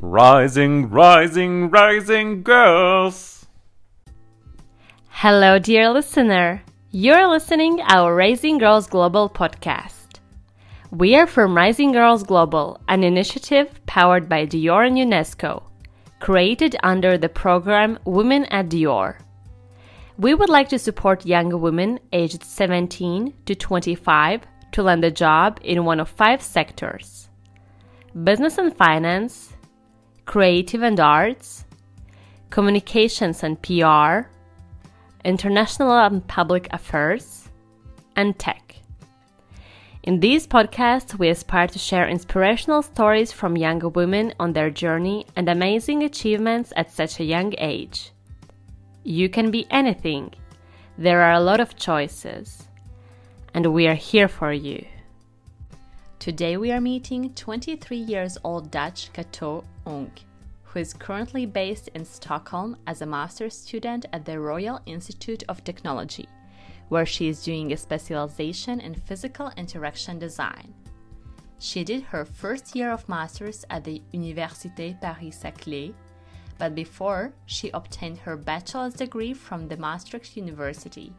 Rising girls. Hello, dear listener. You're listening our Rising Girls Global podcast. We are from Rising Girls Global, an initiative powered by Dior and UNESCO, created under the program Women at Dior. We would like to support young women aged 17 to 25 to land a job in one of five sectors: business and finance, creative and arts, communications and PR, international and public affairs, and tech. In these podcasts, we aspire to share inspirational stories from young women on their journey and amazing achievements at such a young age. You can be anything. There are a lot of choices. And we are here for you. Today we are meeting 23-year-old Dutch Cateau Oonk, who is currently based in Stockholm as a master's student at the Royal Institute of Technology, where she is doing a specialization in physical interaction design. She did her first year of master's at the Université Paris-Saclay, but before she obtained her bachelor's degree from the Maastricht University,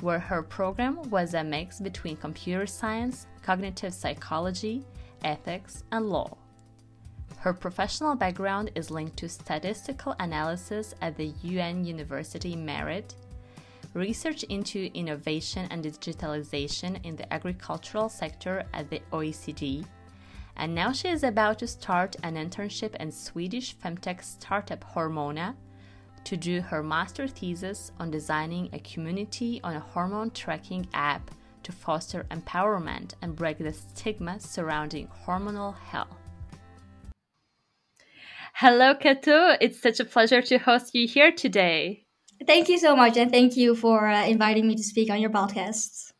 where her program was a mix between computer science, cognitive psychology, ethics, and law. Her professional background is linked to statistical analysis at the UN University MERIT, research into innovation and digitalization in the agricultural sector at the OECD, and now she is about to start an internship in Swedish femtech startup Hormona, to do her master thesis on designing a community on a hormone tracking app to foster empowerment and break the stigma surrounding hormonal health. Hello, Cateau. It's such a pleasure to host you here today. Thank you so much, and thank you for inviting me to speak on your podcast.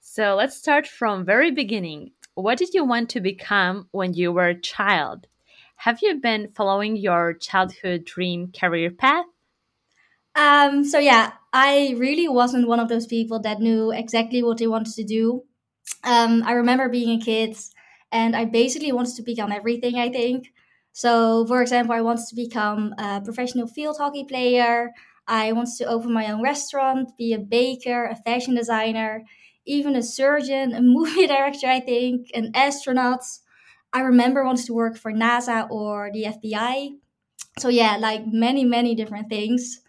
So let's start from very beginning. What did you want to become when you were a child? Have you been following your childhood dream career path? I really wasn't one of those people that knew exactly what they wanted to do. I remember being a kid and I basically wanted to become everything, I think. So, for example, I wanted to become a professional field hockey player. I wanted to open my own restaurant, be a baker, a fashion designer, even a surgeon, a movie director, I think, an astronaut. I remember wanting to work for NASA or the FBI. So yeah, like many different things.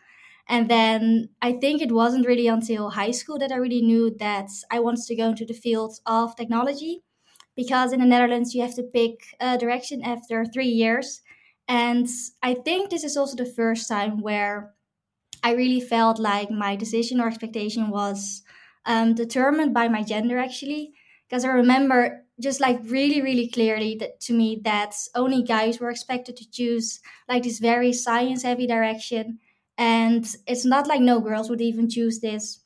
And then I think it wasn't really until high school that I really knew that I wanted to go into the field of technology, because in the Netherlands you have to pick a direction after 3 years. And I think this is also the first time where I really felt like my decision or expectation was determined by my gender, actually, because I remember just like really clearly that to me that only guys were expected to choose like this very science heavy direction. And it's not like no girls would even choose this,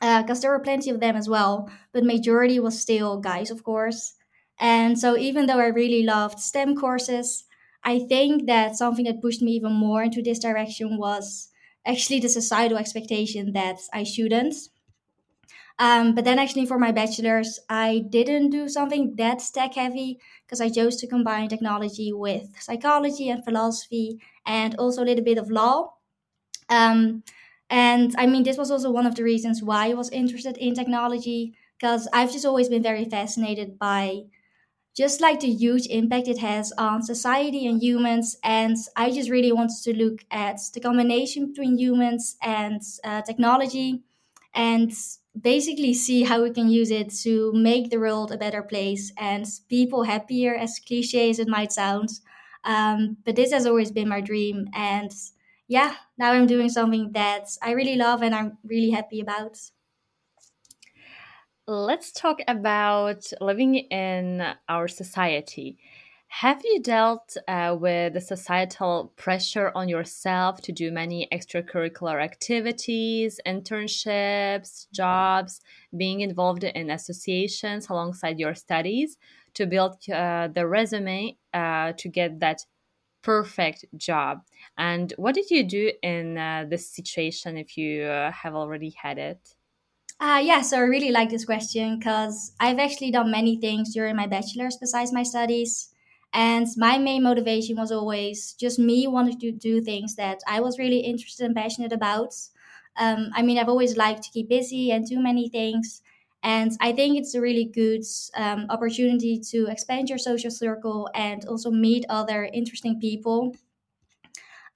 because there were plenty of them as well, but majority was still guys, of course. And so even though I really loved STEM courses, I think that something that pushed me even more into this direction was actually the societal expectation that I shouldn't. But then actually for my bachelor's, I didn't do something that tech heavy, because I chose to combine technology with psychology and philosophy and also a little bit of law. And I mean, this was also one of the reasons why I was interested in technology, because I've just always been very fascinated by just like the huge impact it has on society and humans. And I just really wanted to look at the combination between humans and technology and basically see how we can use it to make the world a better place and people happier, as cliche as it might sound. But this has always been my dream. And yeah, now I'm doing something that I really love and I'm really happy about. Let's talk about living in our society. Have you dealt with the societal pressure on yourself to do many extracurricular activities, internships, jobs, being involved in associations alongside your studies to build the resume to get that perfect job? And what did you do in this situation if you have already had it? So I really like this question, because I've actually done many things during my bachelor's besides my studies. And my main motivation was always just me wanting to do things that I was really interested and passionate about. I've always liked to keep busy and do many things. And I think it's a really good opportunity to expand your social circle and also meet other interesting people.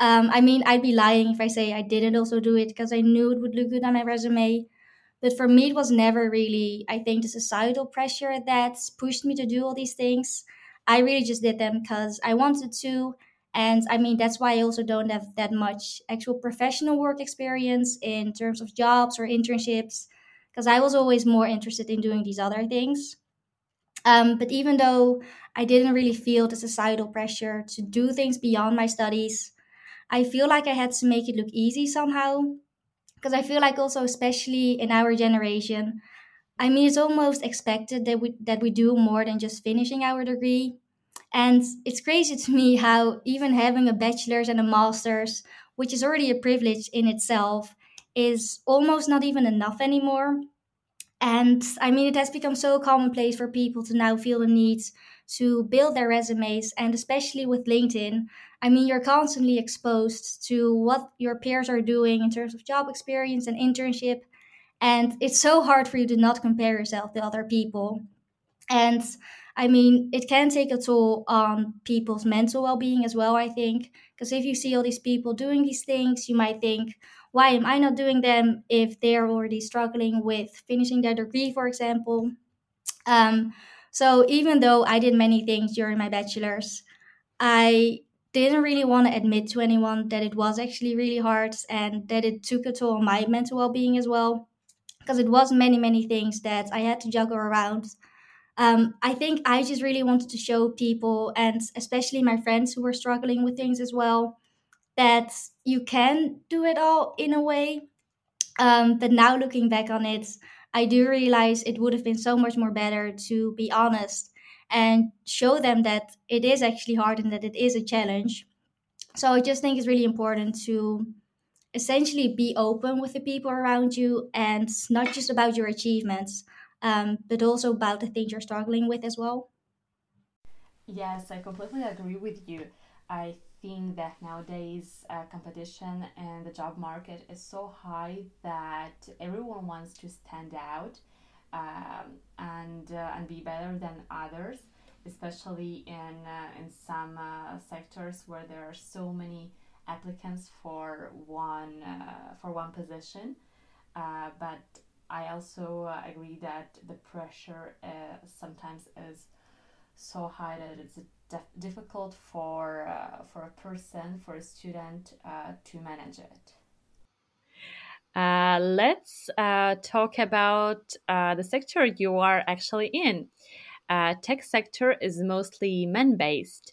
I'd be lying if I say I didn't also do it because I knew it would look good on my resume. But for me, it was never really, I think, the societal pressure that pushed me to do all these things. I really just did them because I wanted to. And that's why I also don't have that much actual professional work experience in terms of jobs or internships, because I was always more interested in doing these other things. But even though I didn't really feel the societal pressure to do things beyond my studies, I feel like I had to make it look easy somehow. Because I feel like also, especially in our generation, it's almost expected that we do more than just finishing our degree. And it's crazy to me how even having a bachelor's and a master's, which is already a privilege in itself, is almost not even enough anymore. And it has become so commonplace for people to now feel the need to build their resumes. And especially with LinkedIn, you're constantly exposed to what your peers are doing in terms of job experience and internship. And it's so hard for you to not compare yourself to other people. And it can take a toll on people's mental well-being as well, I think. Because if you see all these people doing these things, you might think, why am I not doing them if they're already struggling with finishing their degree, for example? So even though I did many things during my bachelor's, I didn't really want to admit to anyone that it was actually really hard and that it took a toll on my mental well-being as well, because it was many, many things that I had to juggle around. I think I just really wanted to show people, and especially my friends who were struggling with things as well, that you can do it all in a way. But now looking back on it, I do realize it would have been so much more better to be honest and show them that it is actually hard and that it is a challenge. So I just think it's really important to essentially be open with the people around you and not just about your achievements, but also about the things you're struggling with as well. Yes, I completely agree with you. I think that nowadays competition and the job market is so high that everyone wants to stand out and be better than others, especially in some sectors where there are so many applicants for one position. But I also agree that the pressure sometimes is so high that it's difficult for a person, for a student, to manage it. Let's talk about the sector you are actually in. Tech sector is mostly men-based.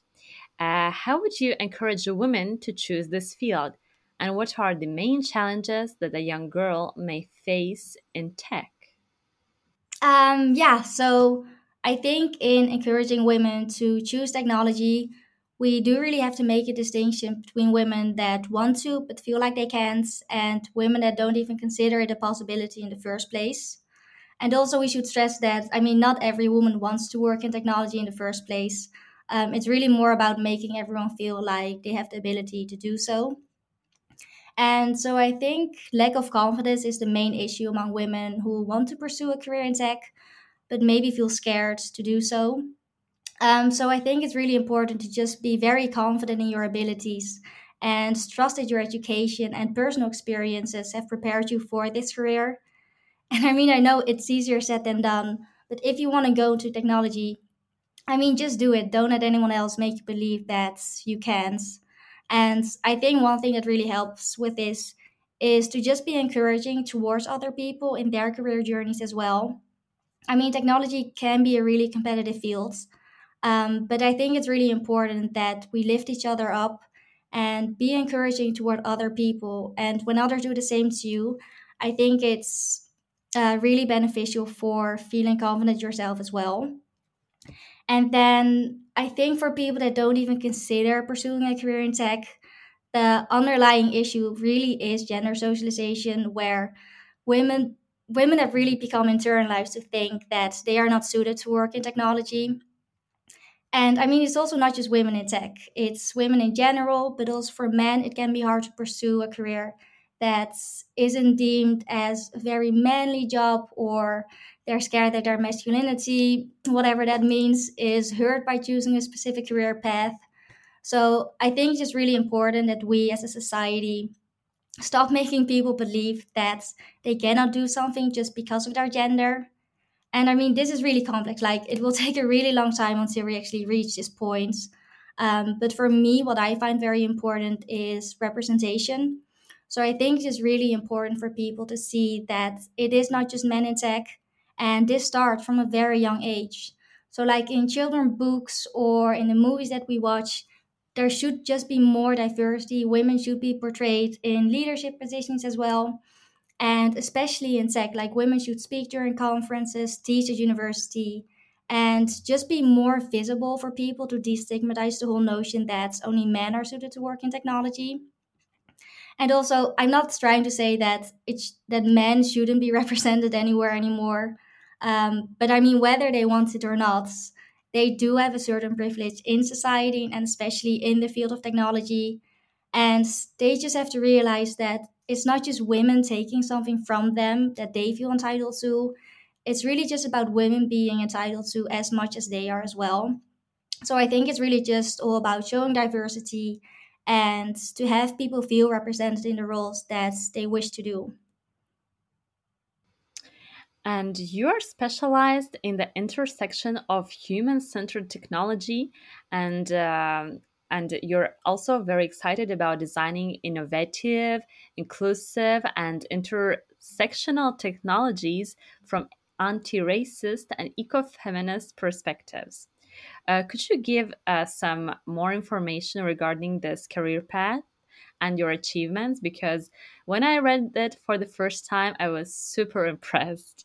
How would you encourage a woman to choose this field? And what are the main challenges that a young girl may face in tech? So I think in encouraging women to choose technology, we do really have to make a distinction between women that want to but feel like they can't and women that don't even consider it a possibility in the first place. And also we should stress that, not every woman wants to work in technology in the first place. It's really more about making everyone feel like they have the ability to do so. And so I think lack of confidence is the main issue among women who want to pursue a career in tech, but maybe feel scared to do so. So I think it's really important to just be very confident in your abilities and trust that your education and personal experiences have prepared you for this career. And I know it's easier said than done, but if you want to go into technology, just do it. Don't let anyone else make you believe that you can't. And I think one thing that really helps with this is to just be encouraging towards other people in their career journeys as well. Technology can be a really competitive field, but I think it's really important that we lift each other up and be encouraging toward other people. And when others do the same to you, I think it's really beneficial for feeling confident yourself as well. And then I think for people that don't even consider pursuing a career in tech, the underlying issue really is gender socialization, where women have really become internalized to think that they are not suited to work in technology. And I mean, it's also not just women in tech. It's women in general, but also for men, it can be hard to pursue a career that isn't deemed as a very manly job, or they're scared that their masculinity, whatever that means, is hurt by choosing a specific career path. So I think it's just really important that we as a society stop making people believe that they cannot do something just because of their gender. And I mean, this is really complex. Like, it will take a really long time until we actually reach this point. But for me, what I find very important is representation. So I think it's really important for people to see that it is not just men in tech, and this starts from a very young age. So like in children's books or in the movies that we watch, there should just be more diversity. Women should be portrayed in leadership positions as well. And especially in tech, like women should speak during conferences, teach at university, and just be more visible for people to destigmatize the whole notion that only men are suited to work in technology. And also, I'm not trying to say that that men shouldn't be represented anywhere anymore. But I mean, whether they want it or not, they do have a certain privilege in society and especially in the field of technology. And they just have to realize that it's not just women taking something from them that they feel entitled to. It's really just about women being entitled to as much as they are as well. So I think it's really just all about showing diversity and to have people feel represented in the roles that they wish to do. And you're specialized in the intersection of human-centered technology, and you're also very excited about designing innovative, inclusive, and intersectional technologies from anti-racist and eco-feminist perspectives. Could you give us some more information regarding this career path and your achievements? Because when I read that for the first time, I was super impressed.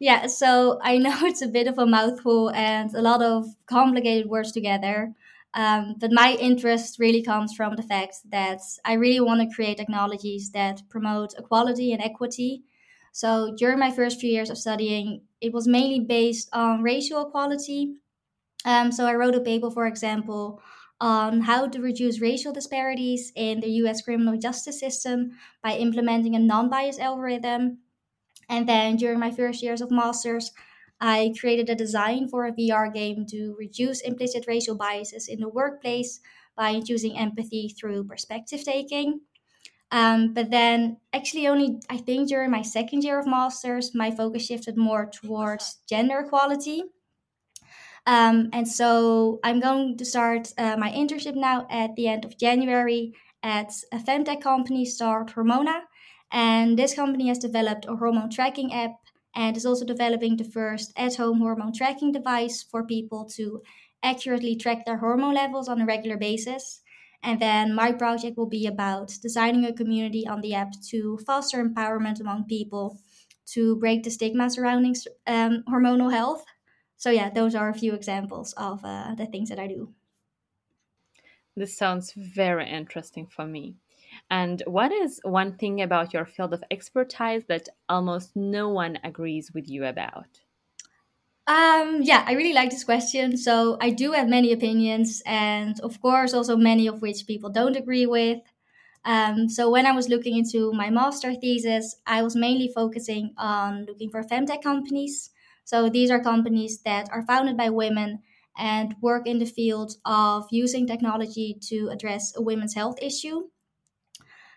Yeah, so I know it's a bit of a mouthful and a lot of complicated words together. But my interest really comes from the fact that I really want to create technologies that promote equality and equity. So during my first few years of studying, it was mainly based on racial equality. So I wrote a paper, for example, on how to reduce racial disparities in the US criminal justice system by implementing a non-bias algorithm. And then during my first years of master's, I created a design for a VR game to reduce implicit racial biases in the workplace by inducing empathy through perspective taking. But then actually only, I think during my second year of master's, my focus shifted more towards gender equality. And so I'm going to start my internship now at the end of January at a femtech company called Hormona. And this company has developed a hormone tracking app and is also developing the first at-home hormone tracking device for people to accurately track their hormone levels on a regular basis. And then my project will be about designing a community on the app to foster empowerment among people to break the stigma surrounding hormonal health. So yeah, those are a few examples of the things that I do. This sounds very interesting for me. And what is one thing about your field of expertise that almost no one agrees with you about? Yeah, I really like this question. So I do have many opinions and of course also many of which people don't agree with. So when I was looking into my master thesis, I was mainly focusing on looking for femtech companies. So these are companies that are founded by women and work in the field of using technology to address a women's health issue.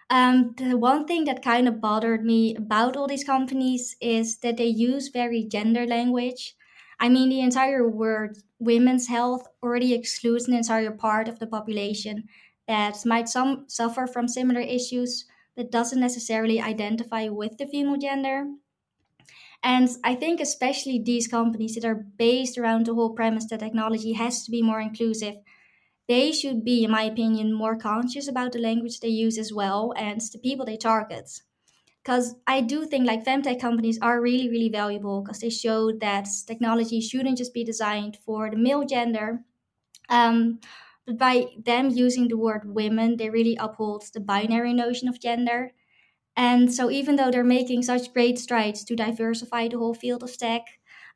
The one thing that kind of bothered me about all these companies is that they use very gender language. I mean, the entire word women's health already excludes an entire part of the population that might suffer from similar issues, but doesn't necessarily identify with the female gender. And I think especially these companies that are based around the whole premise that technology has to be more inclusive, they should be, in my opinion, more conscious about the language they use as well and the people they target. Because I do think like femtech companies are really, really valuable because they show that technology shouldn't just be designed for the male gender. But by them using the word women, they really uphold the binary notion of gender. And so even though they're making such great strides to diversify the whole field of tech,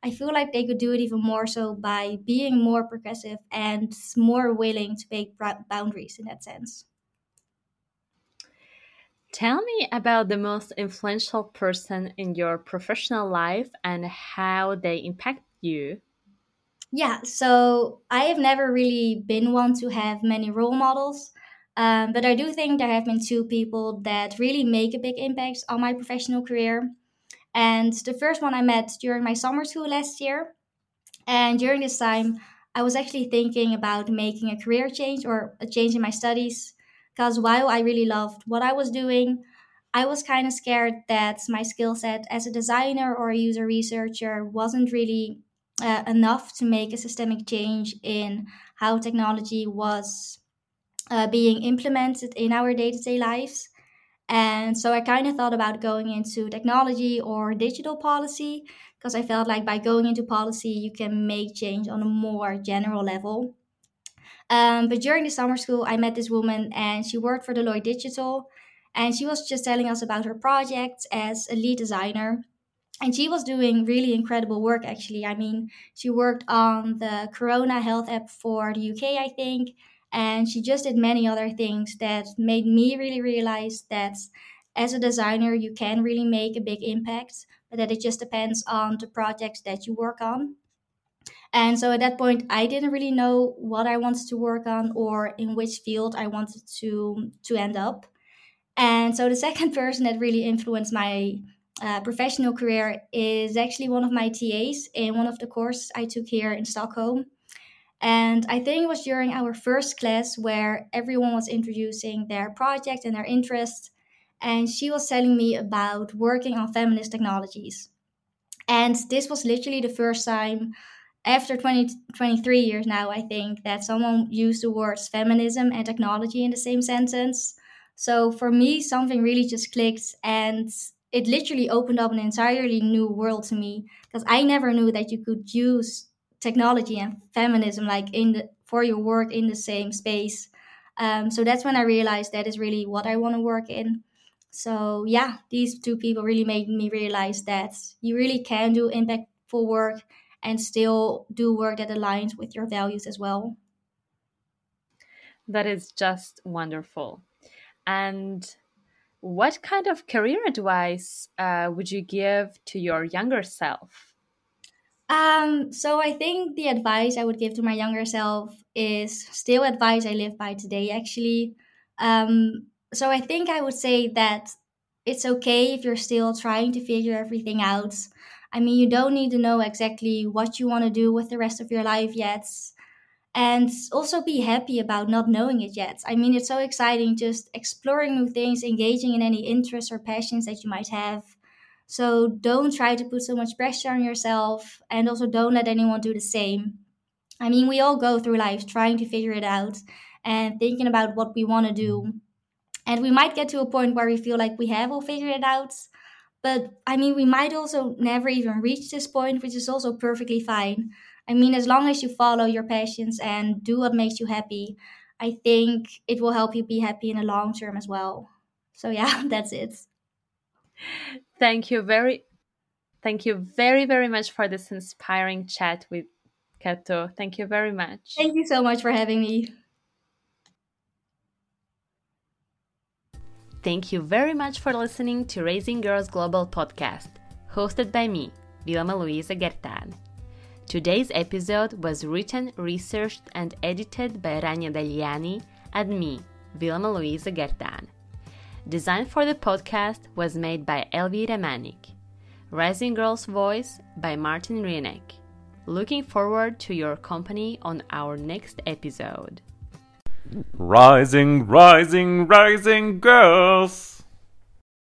I feel like they could do it even more so by being more progressive and more willing to make boundaries in that sense. Tell me about the most influential person in your professional life and how they impact you. Yeah, so I have never really been one to have many role models, but I do think there have been two people that really make a big impact on my professional career. And the first one I met during my summer school last year. And during this time, I was actually thinking about making a career change or a change in my studies. Because while I really loved what I was doing, I was kind of scared that my skill set as a designer or a user researcher wasn't really enough to make a systemic change in how technology was being implemented in our day-to-day lives. And so I kind of thought about going into technology or digital policy, because I felt like by going into policy, you can make change on a more general level. But during the summer school, I met this woman and she worked for Deloitte Digital. And she was just telling us about her project as a lead designer. And she was doing really incredible work, actually. I mean, she worked on the Corona health app for the UK, I think. And she just did many other things that made me really realize that as a designer, you can really make a big impact, but that it just depends on the projects that you work on. And so at that point, I didn't really know what I wanted to work on or in which field I wanted to end up. And so the second person that really influenced my professional career is actually one of my TAs in one of the courses I took here in Stockholm. And I think it was during our first class where everyone was introducing their project and their interests. And she was telling me about working on feminist technologies. And this was literally the first time after 23 years now, I think, that someone used the words feminism and technology in the same sentence. So for me, something really just clicked, and it literally opened up an entirely new world to me, because I never knew that you could use technology and feminism like for your work in the same space. So that's when I realized that is really what I want to work in. So yeah, these two people really made me realize that you really can do impactful work and still do work that aligns with your values as well. That is just wonderful. And what kind of career advice would you give to your younger self? So I think the advice I would give to my younger self is still advice I live by today, actually. So I think I would say that it's okay if you're still trying to figure everything out. I mean, you don't need to know exactly what you want to do with the rest of your life yet. And also be happy about not knowing it yet. I mean, it's so exciting just exploring new things, engaging in any interests or passions that you might have. So don't try to put so much pressure on yourself, and also don't let anyone do the same. I mean, we all go through life trying to figure it out and thinking about what we want to do. And we might get to a point where we feel like we have all figured it out. But I mean, we might also never even reach this point, which is also perfectly fine. I mean, as long as you follow your passions and do what makes you happy, I think it will help you be happy in the long term as well. So yeah, that's it. Thank you very, very much for this inspiring chat with Cateau. Thank you very much. Thank you so much for having me. Thank you very much for listening to Raising Girls Global podcast, hosted by me, Vilma Luisa Gertan. Today's episode was written, researched, and edited by Rania Dagliani and me, Vilma Luisa Gertan. Design for the podcast was made by Elvira Manik. Rising Girls Voice by Martin Rienek. Looking forward to your company on our next episode. Rising, rising, rising girls.